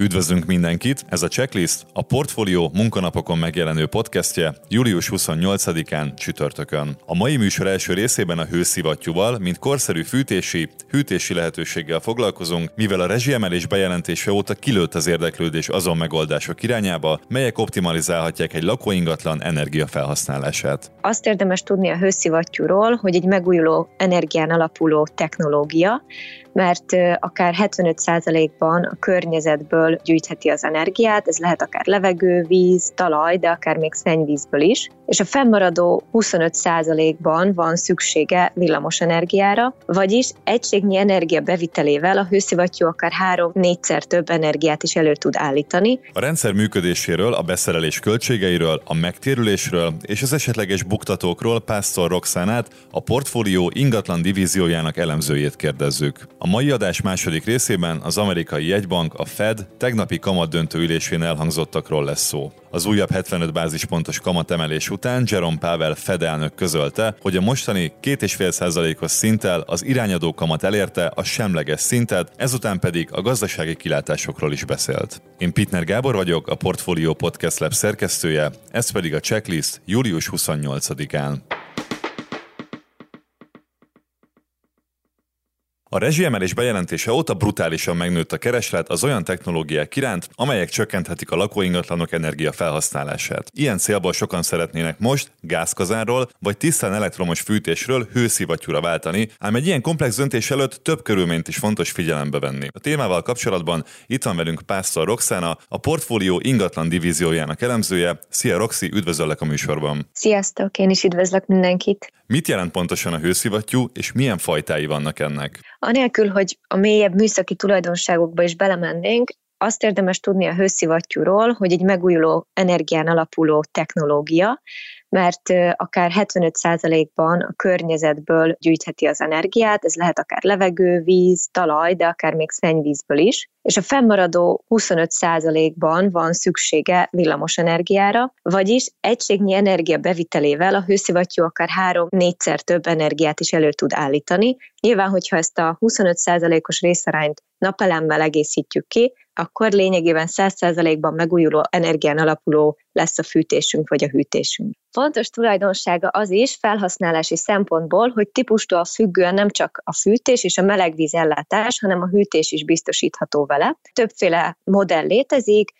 Üdvözlünk mindenkit! Ez a Checklist, a Portfolio munkanapokon megjelenő podcastje július 28-án csütörtökön. A mai műsor első részében a hőszivattyúval, mint korszerű fűtési, hűtési lehetőséggel foglalkozunk, mivel a rezsiemelés bejelentése óta kilőtt az érdeklődés azon megoldások irányába, melyek optimalizálhatják egy lakóingatlan energiafelhasználását. Azt érdemes tudni a hőszivattyúról, hogy egy megújuló energián alapuló technológia, mert akár 75%-ban a környezetből gyűjtheti az energiát, ez lehet akár levegő, víz, talaj, de akár még szennyvízből is, és a fennmaradó 25%-ban van szüksége villamos energiára, vagyis egységnyi energia bevitelével a hőszivattyú akár 3-4-szer több energiát is elő tud állítani. A rendszer működéséről, a beszerelés költségeiről, a megtérülésről és az esetleges buktatókról Pásztor Roxánát, a Portfolio Ingatlan divíziójának elemzőjét kérdezzük. A mai adás második részében az amerikai jegybank, a Fed tegnapi kamatdöntő ülésén elhangzottakról lesz szó. Az újabb 75 bázispontos kamatemelés után Jerome Powell Fed elnök közölte, hogy a mostani 2,5%-os szinttel az irányadó kamat elérte a semleges szintet, ezután pedig a gazdasági kilátásokról is beszélt. Én Pitner Gábor vagyok, a Portfolio Podcast Lab szerkesztője, ez pedig a Checklist július 28-án. A rezsiemelés bejelentése óta brutálisan megnőtt a kereslet az olyan technológiák iránt, amelyek csökkenthetik a lakóingatlanok energiafelhasználását. Ilyen célból sokan szeretnének most gázkazánról vagy tisztán elektromos fűtésről hőszivattyúra váltani, ám egy ilyen komplex döntés előtt több körülményt is fontos figyelembe venni. A témával kapcsolatban itt van velünk Pásztor Roxána, a Portfolio Ingatlan divíziójának elemzője. Szia Roxi, üdvözöllek a műsorban! Sziasztok, én is üdvözlök mindenkit! Mit jelent pontosan a hőszivattyú, és milyen fajtái vannak ennek? Anélkül, hogy a mélyebb műszaki tulajdonságokba is belemennénk, azt érdemes tudni a hőszivattyúról, hogy egy megújuló energián alapuló technológia, mert akár 75%-ban a környezetből gyűjtheti az energiát, ez lehet akár levegő, víz, talaj, de akár még szennyvízből is, és a fennmaradó 25%-ban van szüksége villamos energiára, vagyis egységnyi energia bevitelével a hőszivattyú akár 3-4-szer több energiát is elő tud állítani. Nyilván, hogyha ezt a 25%-os részarányt napelemmel egészítjük ki, akkor lényegében 100%-ban megújuló energián alapuló lesz a fűtésünk vagy a hűtésünk. Fontos tulajdonsága az is felhasználási szempontból, hogy típustól függően nem csak a fűtés és a melegvíz ellátás, hanem a hűtés is biztosítható vele. Többféle modell létezik,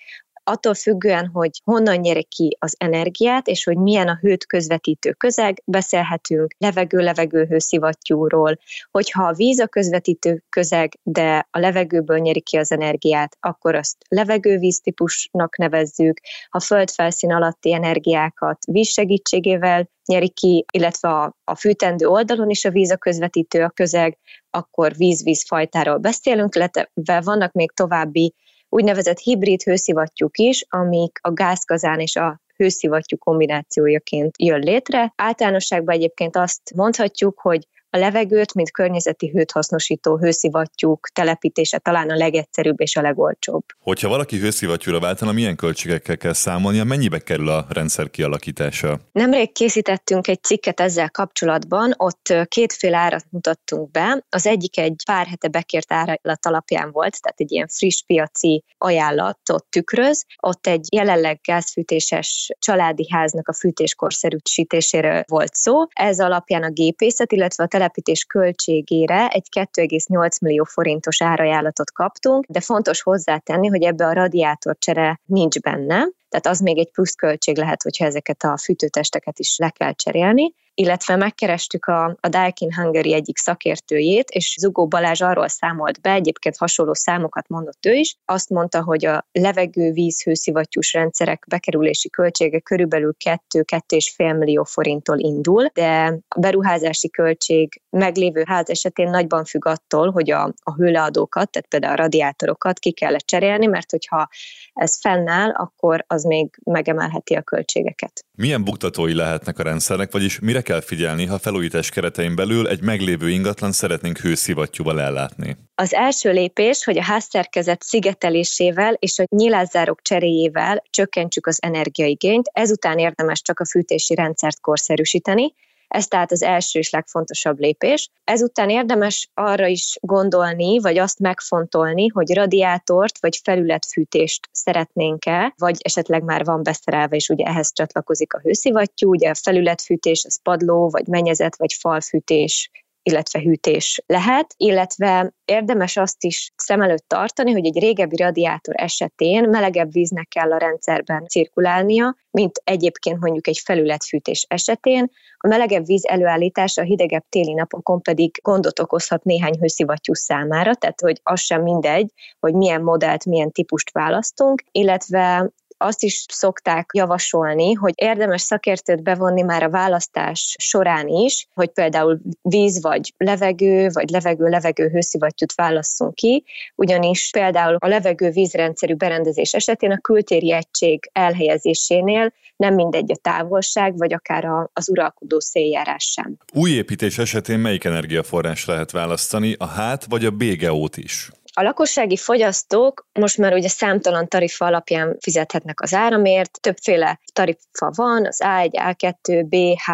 attól függően, hogy honnan nyeri ki az energiát, és hogy milyen a hőt közvetítő közeg, beszélhetünk levegő-levegő hőszivattyúról. Hogyha a víz a közvetítő közeg, de a levegőből nyeri ki az energiát, akkor azt levegővíz típusnak nevezzük, a földfelszín alatti energiákat víz segítségével nyeri ki, illetve a fűtendő oldalon is a víz a közvetítő a közeg, akkor víz-víz fajtáról beszélünk, illetve vannak még további úgynevezett hibrid hőszivattyúk is, amik a gázkazán és a hőszivattyú kombinációjaként jön létre. Általánosságban egyébként azt mondhatjuk, hogy a levegőt, mint környezeti hőt hasznosító hőszivattyúk telepítése talán a legegyszerűbb és a legolcsóbb. Hogyha valaki hőszivattyúra váltana, milyen költségekkel kell számolnia, mennyibe kerül a rendszer kialakítása? Nemrég készítettünk egy cikket ezzel kapcsolatban, ott kétféle árat mutattunk be. Az egyik egy pár hete bekért árat alapján volt, tehát egy ilyen friss piaci ajánlatot tükröz. Ott egy jelenleg gázfűtéses családi háznak a fűtéskorszerűsítéséről volt szó. Ez alapján a gépészet, illetve a telepítés költségére egy 2,8 millió forintos árajánlatot kaptunk, de fontos hozzátenni, hogy ebbe a radiátorcsere nincs benne, tehát az még egy plusz költség lehet, hogyha ezeket a fűtőtesteket is le kell cserélni, illetve megkerestük a Daikin Hungary egyik szakértőjét, és Zugó Balázs arról számolt be, egyébként hasonló számokat mondott ő is, azt mondta, hogy a levegő-víz hőszivattyús rendszerek bekerülési költsége körülbelül 2-2,5 millió forinttól indul, de a beruházási költség meglévő ház esetén nagyban függ attól, hogy a hőleadókat, tehát például a radiátorokat ki kellett cserélni, mert hogyha ez fennáll, akkor az még megemelheti a költségeket. Milyen buktatói lehetnek a rendszernek, vagyis mire kell figyelni, ha felújítás keretein belül egy meglévő ingatlan szeretnénk hőszivattyúval ellátni? Az első lépés, hogy a házszerkezet szigetelésével és a nyilázzárok cseréjével csökkentsük az energiaigényt, ezután érdemes csak a fűtési rendszert korszerűsíteni, Ez tehát az első és legfontosabb lépés. Ezután érdemes arra is gondolni, vagy azt megfontolni, hogy radiátort vagy felületfűtést szeretnénk-e, vagy esetleg már van beszerelve, és ugye ehhez csatlakozik a hőszivattyú, ugye a felületfűtés, az padló, vagy mennyezet, vagy falfűtés, illetve hűtés lehet, illetve érdemes azt is szem előtt tartani, hogy egy régebbi radiátor esetén melegebb víznek kell a rendszerben cirkulálnia, mint egyébként mondjuk egy felületfűtés esetén. A melegebb víz előállítása a hidegebb téli napokon pedig gondot okozhat néhány hőszivattyú számára, tehát hogy az sem mindegy, hogy milyen modellt, milyen típust választunk, illetve azt is szokták javasolni, hogy érdemes szakértőt bevonni már a választás során is, hogy például víz vagy levegő, vagy levegő-levegő hőszivattyút válasszunk ki, ugyanis például a levegő-vízrendszerű berendezés esetén a kültéri egység elhelyezésénél nem mindegy a távolság, vagy akár az uralkodó széljárás sem. Új építés esetén melyik energiaforrás lehet választani, a HÁT vagy a BGO-t is? A lakossági fogyasztók most már ugye számtalan tarifa alapján fizethetnek az áramért, többféle tarifa van, az A1, A2, BH,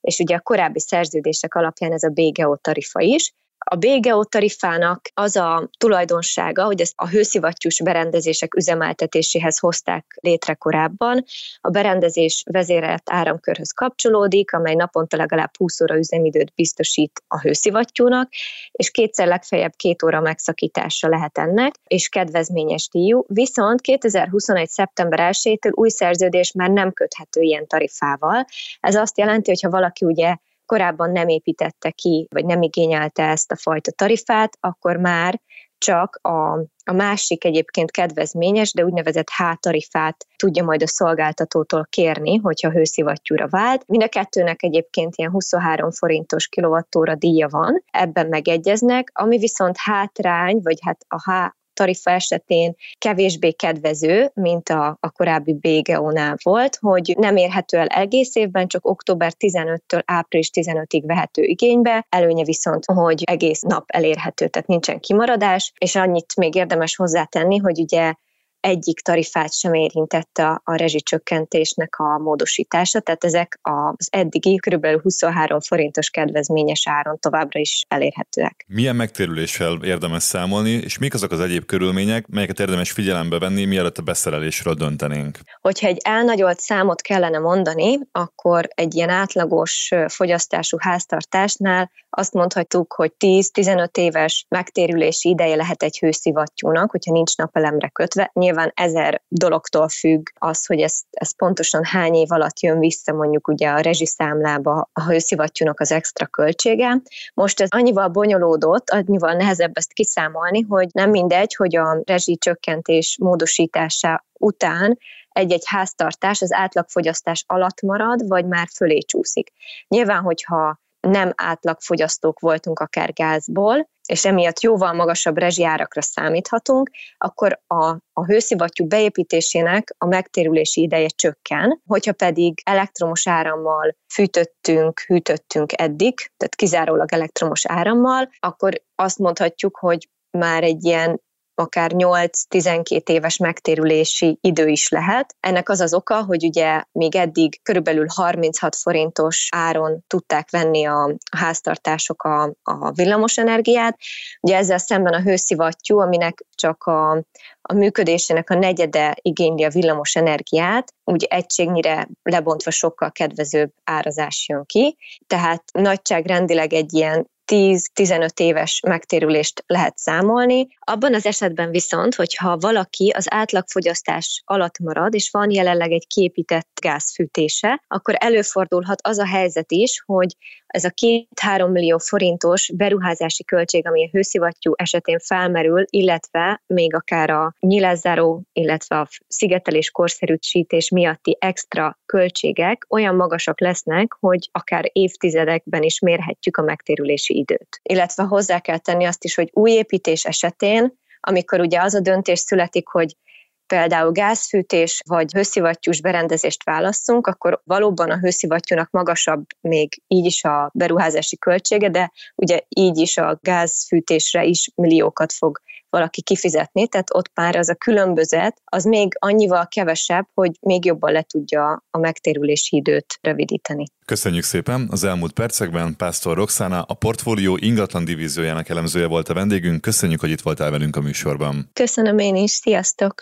és ugye a korábbi szerződések alapján ez a BGO tarifa is. A BGO tarifának az a tulajdonsága, hogy ezt a hőszivattyús berendezések üzemeltetéséhez hozták létre korábban. A berendezés vezérelt áramkörhöz kapcsolódik, amely naponta legalább 20 óra üzemidőt biztosít a hőszivattyúnak, és kétszer legfeljebb 2 óra megszakítása lehet ennek, és kedvezményes díjú. Viszont 2021. szeptember 1-től új szerződés már nem köthető ilyen tarifával. Ez azt jelenti, hogy ha valaki ugye korábban nem építette ki, vagy nem igényelte ezt a fajta tarifát, akkor már csak a másik egyébként kedvezményes, de úgynevezett H-tarifát tudja majd a szolgáltatótól kérni, hogyha hőszivattyúra vált. Mind a kettőnek egyébként ilyen 23 forintos kilovattóra díja van, ebben megegyeznek, ami viszont hátrány, vagy hát a H-tarifa esetén kevésbé kedvező, mint a korábbi BGO-nál volt, hogy nem érhető el egész évben, csak október 15-től április 15-ig vehető igénybe, előnye viszont, hogy egész nap elérhető, tehát nincsen kimaradás, és annyit még érdemes hozzátenni, hogy ugye egyik tarifát sem érintette a rezsicsökkentésnek a módosítása, tehát ezek az eddigi kb. 23 forintos kedvezményes áron továbbra is elérhetőek. Milyen megtérüléssel érdemes számolni, és mik azok az egyéb körülmények, melyeket érdemes figyelembe venni, mielőtt a beszerelésről döntenénk? Hogyha egy elnagyolt számot kellene mondani, akkor egy ilyen átlagos fogyasztású háztartásnál azt mondhatjuk, hogy 10-15 éves megtérülési ideje lehet egy hőszivattyúnak, hogyha nincs napelemre kötve. Nyilván 1000 dologtól függ az, hogy ez pontosan hány év alatt jön vissza mondjuk ugye a rezsiszámlába a hőszivattyúnak az extra költsége. Most ez annyival bonyolódott, annyival nehezebb ezt kiszámolni, hogy nem mindegy, hogy a rezsicsökkentés módosítása után egy-egy háztartás az átlagfogyasztás alatt marad, vagy már fölé csúszik. Nyilván, hogyha nem átlagfogyasztók voltunk akár gázból, és emiatt jóval magasabb rezsiárakra számíthatunk, akkor a hőszivattyú beépítésének a megtérülési ideje csökken, hogyha pedig elektromos árammal fűtöttünk, hűtöttünk eddig, tehát kizárólag elektromos árammal, akkor azt mondhatjuk, hogy már egy ilyen akár 8-12 éves megtérülési idő is lehet. Ennek az az oka, hogy ugye még eddig körülbelül 36 forintos áron tudták venni a háztartások a villamosenergiát. Ugye ezzel szemben a hőszivattyú, aminek csak a működésének a negyede igényli a villamosenergiát, úgy egységnyire lebontva sokkal kedvezőbb árazás jön ki. Tehát nagyságrendileg egy ilyen 10-15 éves megtérülést lehet számolni. Abban az esetben viszont, hogyha valaki az átlagfogyasztás alatt marad, és van jelenleg egy kiépített gázfűtése, akkor előfordulhat az a helyzet is, hogy ez a 2-3 millió forintos beruházási költség, ami a hőszivattyú esetén felmerül, illetve még akár a nyilázzáró, illetve a szigetelés korszerűsítés miatti extra költségek olyan magasak lesznek, hogy akár évtizedekben is mérhetjük a megtérülési időt. Illetve hozzá kell tenni azt is, hogy új építés esetén, amikor ugye az a döntés születik, hogy például gázfűtés vagy hőszivattyús berendezést válasszunk, akkor valóban a hőszivattyúnak magasabb még így is a beruházási költsége, de ugye így is a gázfűtésre is milliókat fog valaki kifizetni, tehát ott pár az a különbözet, az még annyival kevesebb, hogy még jobban le tudja a megtérülési időt rövidíteni. Köszönjük szépen! Az elmúlt percekben Pásztor Roxána, a Portfolio Ingatlan divíziójának elemzője volt a vendégünk. Köszönjük, hogy itt voltál velünk a műsorban. Köszönöm én is, sziasztok!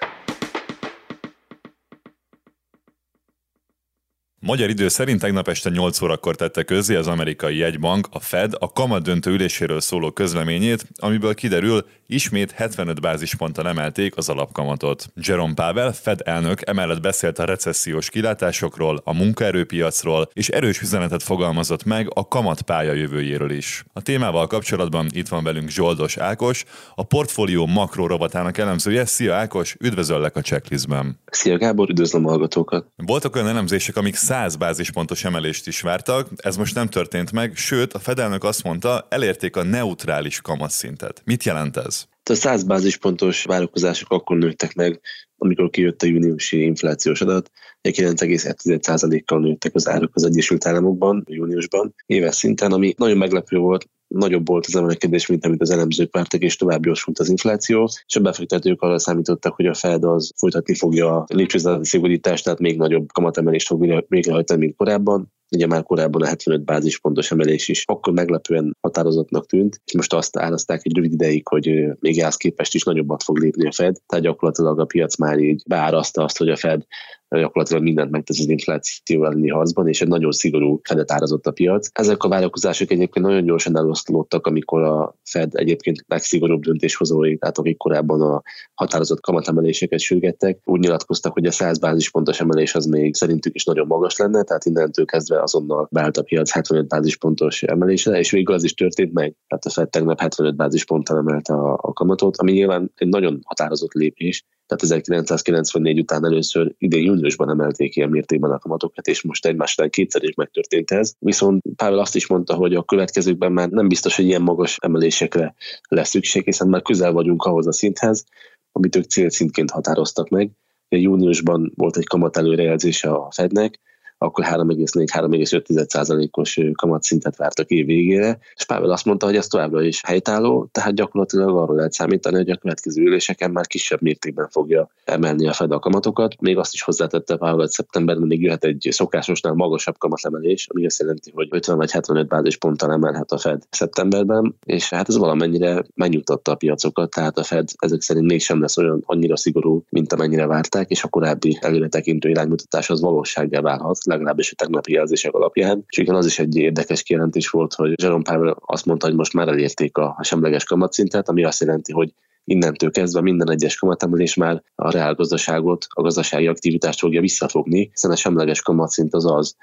Magyar idő szerint tegnap este 8 órakor tette közzé az amerikai jegybank, a Fed, a kamatdöntő üléséről szóló közleményét, amiből kiderül, ismét 75 bázisponttal emelték az alapkamatot. Jerome Powell, Fed elnök emellett beszélt a recessziós kilátásokról, a munkaerőpiacról, és erős üzenetet fogalmazott meg a kamatpálya jövőjéről is. A témával kapcsolatban itt van velünk Zsoldos Ákos, a Portfolio Makro rovatának elemzője. Szia Ákos, üdvözöllek a checklistben. Szia Gábor, üdvözlöm a hallgatókat. Voltak olyan elemzések, amik 100 bázispontos emelést is vártak, ez most nem történt meg, sőt a Fed elnök azt mondta, elérték a neutrális kamatszintet. Mit jelent ez? A 100 bázispontos várakozások akkor nőttek meg, amikor kijött a júniusi inflációs adat, 9,1%-kal nőttek az árak az Egyesült Államokban júniusban éves szinten, ami nagyon meglepő volt, nagyobb volt az emelkedés, mint amit az elemzők vártak, és tovább gyorsult az infláció, és a befektetők arra számítottak, hogy a Fed az folytatni fogja a lépcsőzetes szigorítást, tehát még nagyobb kamatemelést fog végrehajtani, mint korábban. Ugye már korábban a 75 bázispontos emelés is akkor meglepően határozottnak tűnt, és most azt árazták egy rövid ideig, hogy még ehhez képest is nagyobbat fog lépni a Fed, tehát gyakorlatilag a piac már így beárazta azt, hogy a Fed gyakorlatilag mindent megtesz az infláció elleni harcban, és egy nagyon szigorú Fedet árazott a piac. Ezek a várakozások egyébként nagyon gyorsan eloszlottak, amikor a Fed egyébként legszigorúbb döntéshozói, tehát akik korábban a határozott kamatemeléseket sürgettek, úgy nyilatkoztak, hogy a 100 bázispontos emelés az még szerintük is nagyon magas lenne, tehát innentől kezdve azonnal beállt a piac 75 bázispontos emelésre, és végül az is történt meg. Tehát a Fed tegnap 75 bázisponttal emelte a kamatot, ami nyilván egy nagyon határozott lépés. Tehát 1994 után először idén júniusban emelték ilyen mértékben a kamatokat, és most egymás után kétszer is megtörtént ez. Viszont Powell azt is mondta, hogy a következőkben már nem biztos, hogy ilyen magas emelésekre lesz szükség, hiszen már közel vagyunk ahhoz a szinthez, amit ők célszintként határoztak meg. Júniusban volt egy kamat előrejelzése a Fednek, akkor 3,4-3,5%-os kamatszintet vártak év végére, és Powell azt mondta, hogy ez továbbra is helytálló, tehát gyakorlatilag arról lehet számítani, hogy a következő üléseken már kisebb mértékben fogja emelni a Fed a kamatokat. Még azt is hozzátette Powell, hogy szeptemberben még jöhet egy szokásosnál magasabb kamatemelés, ami azt jelenti, hogy 50 vagy 75 bázisponttal emelhet a Fed szeptemberben, és hát ez valamennyire megnyugtatta a piacokat, tehát a Fed ezek szerint mégsem lesz olyan annyira szigorú, mint amennyire várták, és a korábbi előretekintő iránymutatás az valósággá válhat, legalábbis a tegnapi jelzések alapján. És igen, az is egy érdekes kijelentés volt, hogy Jerome Powell azt mondta, hogy most már elérték a semleges kamatszintet, ami azt jelenti, hogy innentől kezdve minden egyes kamatemelés már a reálgazdaságot, a gazdasági aktivitást fogja visszafogni, hiszen a semleges kamatszint az az,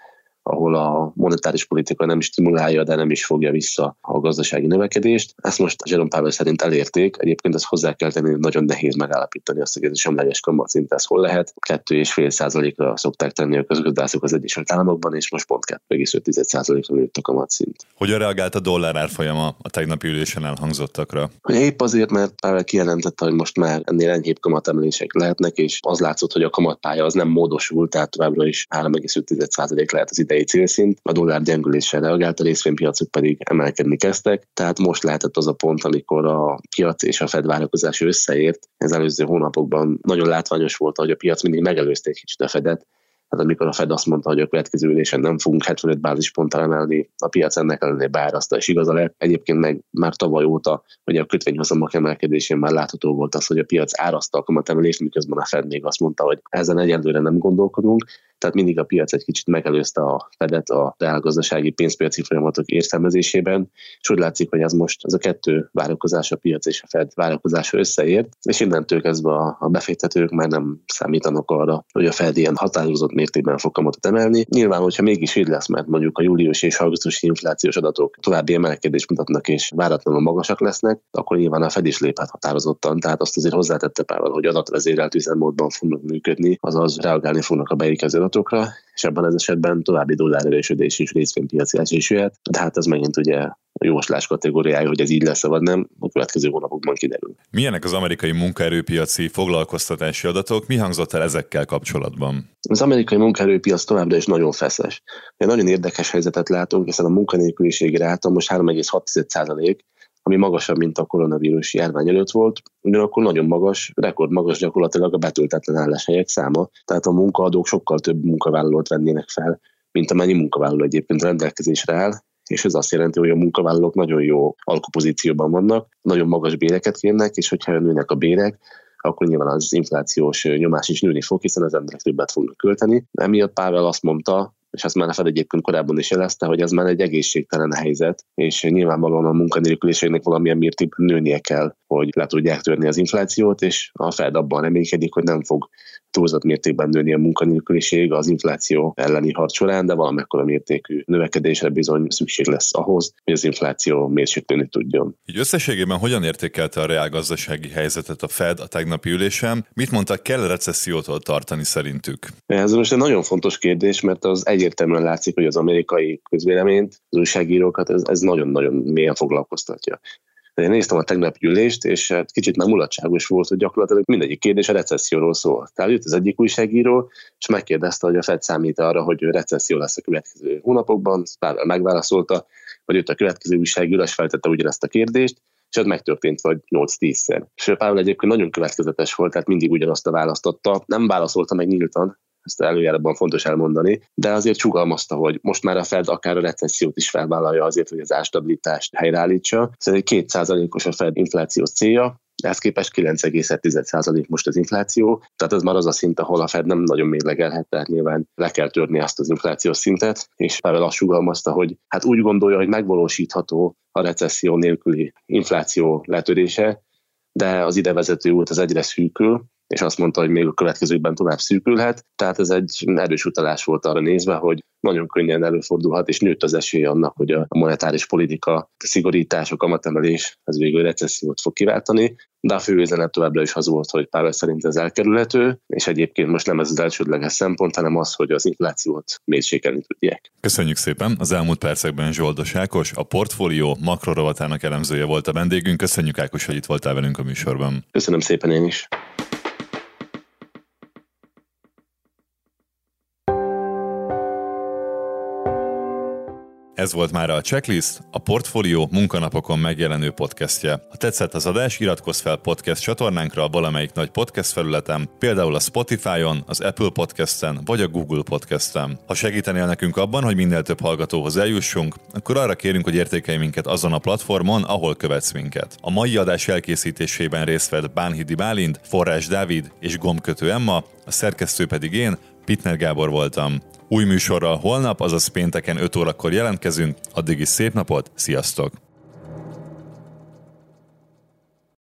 ahol a monetáris politika nem stimulálja, de nem is fogja vissza a gazdasági növekedést. Ezt most Jerome Powell szerint elérték. Egyébként ezt hozzá kell tenni, hogy nagyon nehéz megállapítani azt, hogy ez a semleges kamatszint, ez hol lehet. 2,5%-ra szokták tenni a közgazdászok az Egyesült Államokban, és most pont 2,5%-ra nőtt a kamatszint. Hogyan reagált a dollár árfolyama a tegnapi ülésen elhangzottakra? Épp azért, mert Powell kijelentette, hogy most már ennél enyhébb kamatemelések lehetnek, és az látszott, hogy a kamatpálya az nem módosult, tehát továbbra is 3,5% lehet az idei célszint, a dollár gyengüléssel reagált, a részvénypiacok pedig emelkedni kezdtek, tehát most lehetett az a pont, amikor a piac és a Fed várakozása összeért. Ez előző hónapokban nagyon látványos volt, hogy a piac mindig megelőzte egy kicsit a Fedet, tehát amikor a Fed azt mondta, hogy a következő ülésen nem fogunk 75 bázisponttal emelni, a piac ennek ellenére beárazta, és igaza lett. Egyébként meg már tavaly óta, hogy a kötvényhozamok emelkedésén már látható volt az, hogy a piac árazta a kamatemelést, miközben a Fed még azt mondta, hogy ezen egyelőre nem gondolkodunk. Tehát mindig a piac egy kicsit megelőzte a Fedet a reálgazdasági pénzpiaci folyamatok értelmezésében, és úgy látszik, hogy ez most az a kettő várakozás, a piac és a Fed várakozása összeért, és innentől kezdve a befektetők már nem számítanak arra, hogy a Fed ilyen határozott mértékben fog kamatot emelni. Nyilván, hogyha mégis így lesz, mert mondjuk a július és augusztusi inflációs adatok további emelkedést mutatnak és váratlanul magasak lesznek, akkor nyilván a Fed is léphet határozottan, tehát azt azért hozzátette Powell, hogy adatvezérelt üzemmódban fognak működni, azaz reagálni fognak a beérkező adatokra, és ebben az esetben további dollárerősödés és részvénypiaci esés jöhet, de hát ez megint ugye a jóslás kategóriája, hogy ez így lesz, vagy nem, a következő hónapokban kiderül. Milyenek az amerikai munkaerőpiaci foglalkoztatási adatok, mi hangzott el ezekkel kapcsolatban? Az amerikai munkaerőpiac továbbra is nagyon feszes. Egy nagyon érdekes helyzetet látunk, hiszen a munkanélküliségi ráta most 3,6%, ami magasabb, mint a koronavírus járvány előtt volt, ugyanakkor nagyon magas, rekordmagas gyakorlatilag a betöltetlen álláshelyek száma, tehát a munkaadók sokkal több munkavállalót vennének fel, mint amennyi munkavállaló egyébként rendelkezésre áll, és ez azt jelenti, hogy a munkavállalók nagyon jó alkupozícióban vannak, nagyon magas béreket kérnek, és hogyha nőnek a bérek, akkor nyilván az inflációs nyomás is nőni fog, hiszen az emberek többet fognak költeni. Emiatt Powell azt mondta, és azt már a Fed egyébként korábban is jelezte, hogy ez már egy egészségtelen helyzet, és nyilvánvalóan a munkanélküliségnek valamilyen mértékig nőnie kell, hogy le tudják törni az inflációt, és a Fed abban reménykedik, hogy nem fog túlzott mértékben nőni a munkanélküliség az infláció elleni harc során, de valamekkora mértékű növekedésre bizony szükség lesz ahhoz, hogy az infláció mérséklődni tudjon. Így összességében hogyan értékelte a reálgazdasági helyzetet a Fed a tegnapi ülésen? Mit mondtak, kell recessziótól tartani szerintük? Ez most egy nagyon fontos kérdés, mert az egyértelműen látszik, hogy az amerikai közvéleményt, az újságírókat ez nagyon-nagyon mélyen foglalkoztatja. Én néztem a tegnapi ülést, és kicsit már mulatságos volt, hogy gyakorlatilag mindegyik kérdés a recesszióról szólt. Tehát jött az egyik újságíró, és megkérdezte, hogy a Fed számít arra, hogy recesszió lesz a következő hónapokban, Powell megválaszolta, hogy jött a következő újságíró, és feltette ugyanezt a kérdést, és ez megtörtént vagy 8-10-szer. És Powell egyébként nagyon következetes volt, tehát mindig ugyanazt a választ adta, nem válaszolta meg nyíltan, ezt előjáróban fontos elmondani, de azért sugalmazta, hogy most már a Fed akár a recessziót is felvállalja azért, hogy az árstabilitást helyreállítsa. Szóval 2%-os a Fed inflációs célja, ehhez képest 9,7% most az infláció, tehát ez már az a szint, ahol a Fed nem nagyon mérlegelhet, tehát nyilván le kell törni azt az inflációs szintet, és Powell azt sugalmazta, hogy hát úgy gondolja, hogy megvalósítható a recesszió nélküli infláció letörése, de az idevezető út az egyre szűkül, és azt mondta, hogy még a következőkben tovább szűkülhet, tehát ez egy erős utalás volt arra nézve, hogy nagyon könnyen előfordulhat, és nőtt az esély annak, hogy a monetáris politika, a szigorítás, a kamatemelés, ez végül recessziót fog kiváltani, de a fő üzenet továbbra is az volt, hogy Powell szerint ez elkerülhető, és egyébként most nem ez az elsődleges szempont, hanem az, hogy az inflációt mérsékelni tudják. Köszönjük szépen! Az elmúlt percekben Zsoldos Ákos, a Portfolio makrorovatának elemzője volt a vendégünk. Köszönjük, Ákos, hogy itt voltál velünk a műsorban. Köszönöm szépen én is. Ez volt már a Checklist, a Portfolio munkanapokon megjelenő podcastje. Ha tetszett az adás, iratkozz fel podcast csatornánkra valamelyik nagy podcast felületen, például a Spotify-on, az Apple Podcasten vagy a Google Podcasten. Ha segítenél nekünk abban, hogy minél több hallgatóhoz eljussunk, akkor arra kérünk, hogy értékelj minket azon a platformon, ahol követsz minket. A mai adás elkészítésében részt vett Bánhidi Bálint, Forrás Dávid és gombkötő Emma, a szerkesztő pedig én, Pitner Gábor voltam. Új műsorral holnap, azaz pénteken 5 órakor jelentkezünk. Addig is szép napot, sziasztok!